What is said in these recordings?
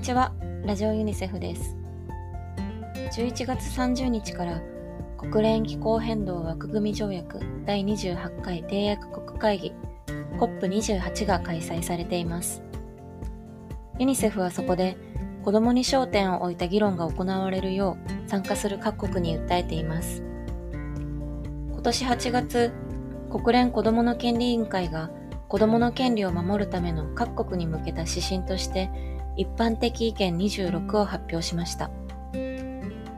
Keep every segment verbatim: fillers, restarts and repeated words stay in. にちは、ラジオユニセフです。じゅういちがつさんじゅうにちから国連気候変動枠組み条約だいにじゅうはちかい締約国会議 コップにじゅうはち が開催されています。ユニセフはそこで子どもに焦点を置いた議論が行われるよう参加する各国に訴えています。今年はちがつ、国連子どもの権利委員会が子どもの権利を守るための各国に向けた指針として一般的意見にじゅうろくを発表しました。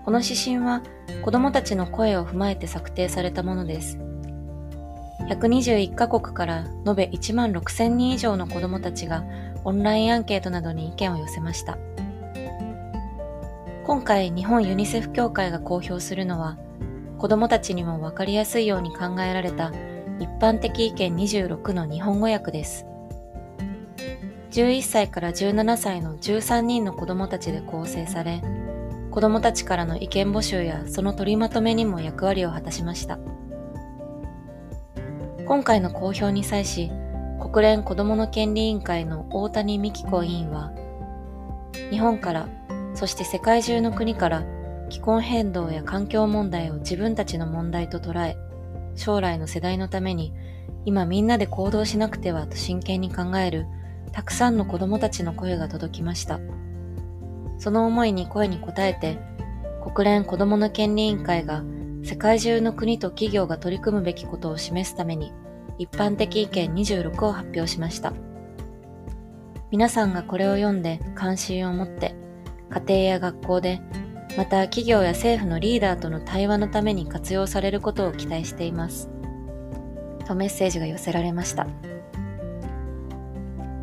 この指針は子どもたちの声を踏まえて策定されたものです。ひゃくにじゅういっかこくから延べいちまんろくせんにん以上の子どもたちがオンラインアンケートなどに意見を寄せました。今回、日本ユニセフ協会が公表するのは、子どもたちにも分かりやすいように考えられた一般的意見にじゅうろくの日本語訳です。じゅういっさいからじゅうななさいのじゅうさんにんの子どもたちで構成され、子どもたちからの意見募集やその取りまとめにも役割を果たしました。今回の公表に際し、国連子どもの権利委員会の大谷美紀子委員は、日本から、そして世界中の国から気候変動や環境問題を自分たちの問題と捉え、将来の世代のために今みんなで行動しなくてはと真剣に考えるたくさんの子どもたちの声が届きました。その思いに声に応えて、国連子どもの権利委員会が世界中の国と企業が取り組むべきことを示すために一般的意見にじゅうろくを発表しました。皆さんがこれを読んで関心を持って、家庭や学校で、また企業や政府のリーダーとの対話のために活用されることを期待しています。とメッセージが寄せられました。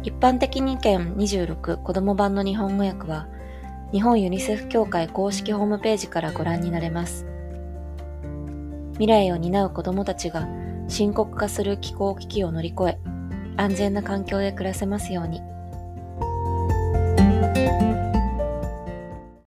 一般的に意見にじゅうろく子ども版の日本語訳は、日本ユニセフ協会公式ホームページからご覧になれます。未来を担う子どもたちが深刻化する気候危機を乗り越え、安全な環境で暮らせますように。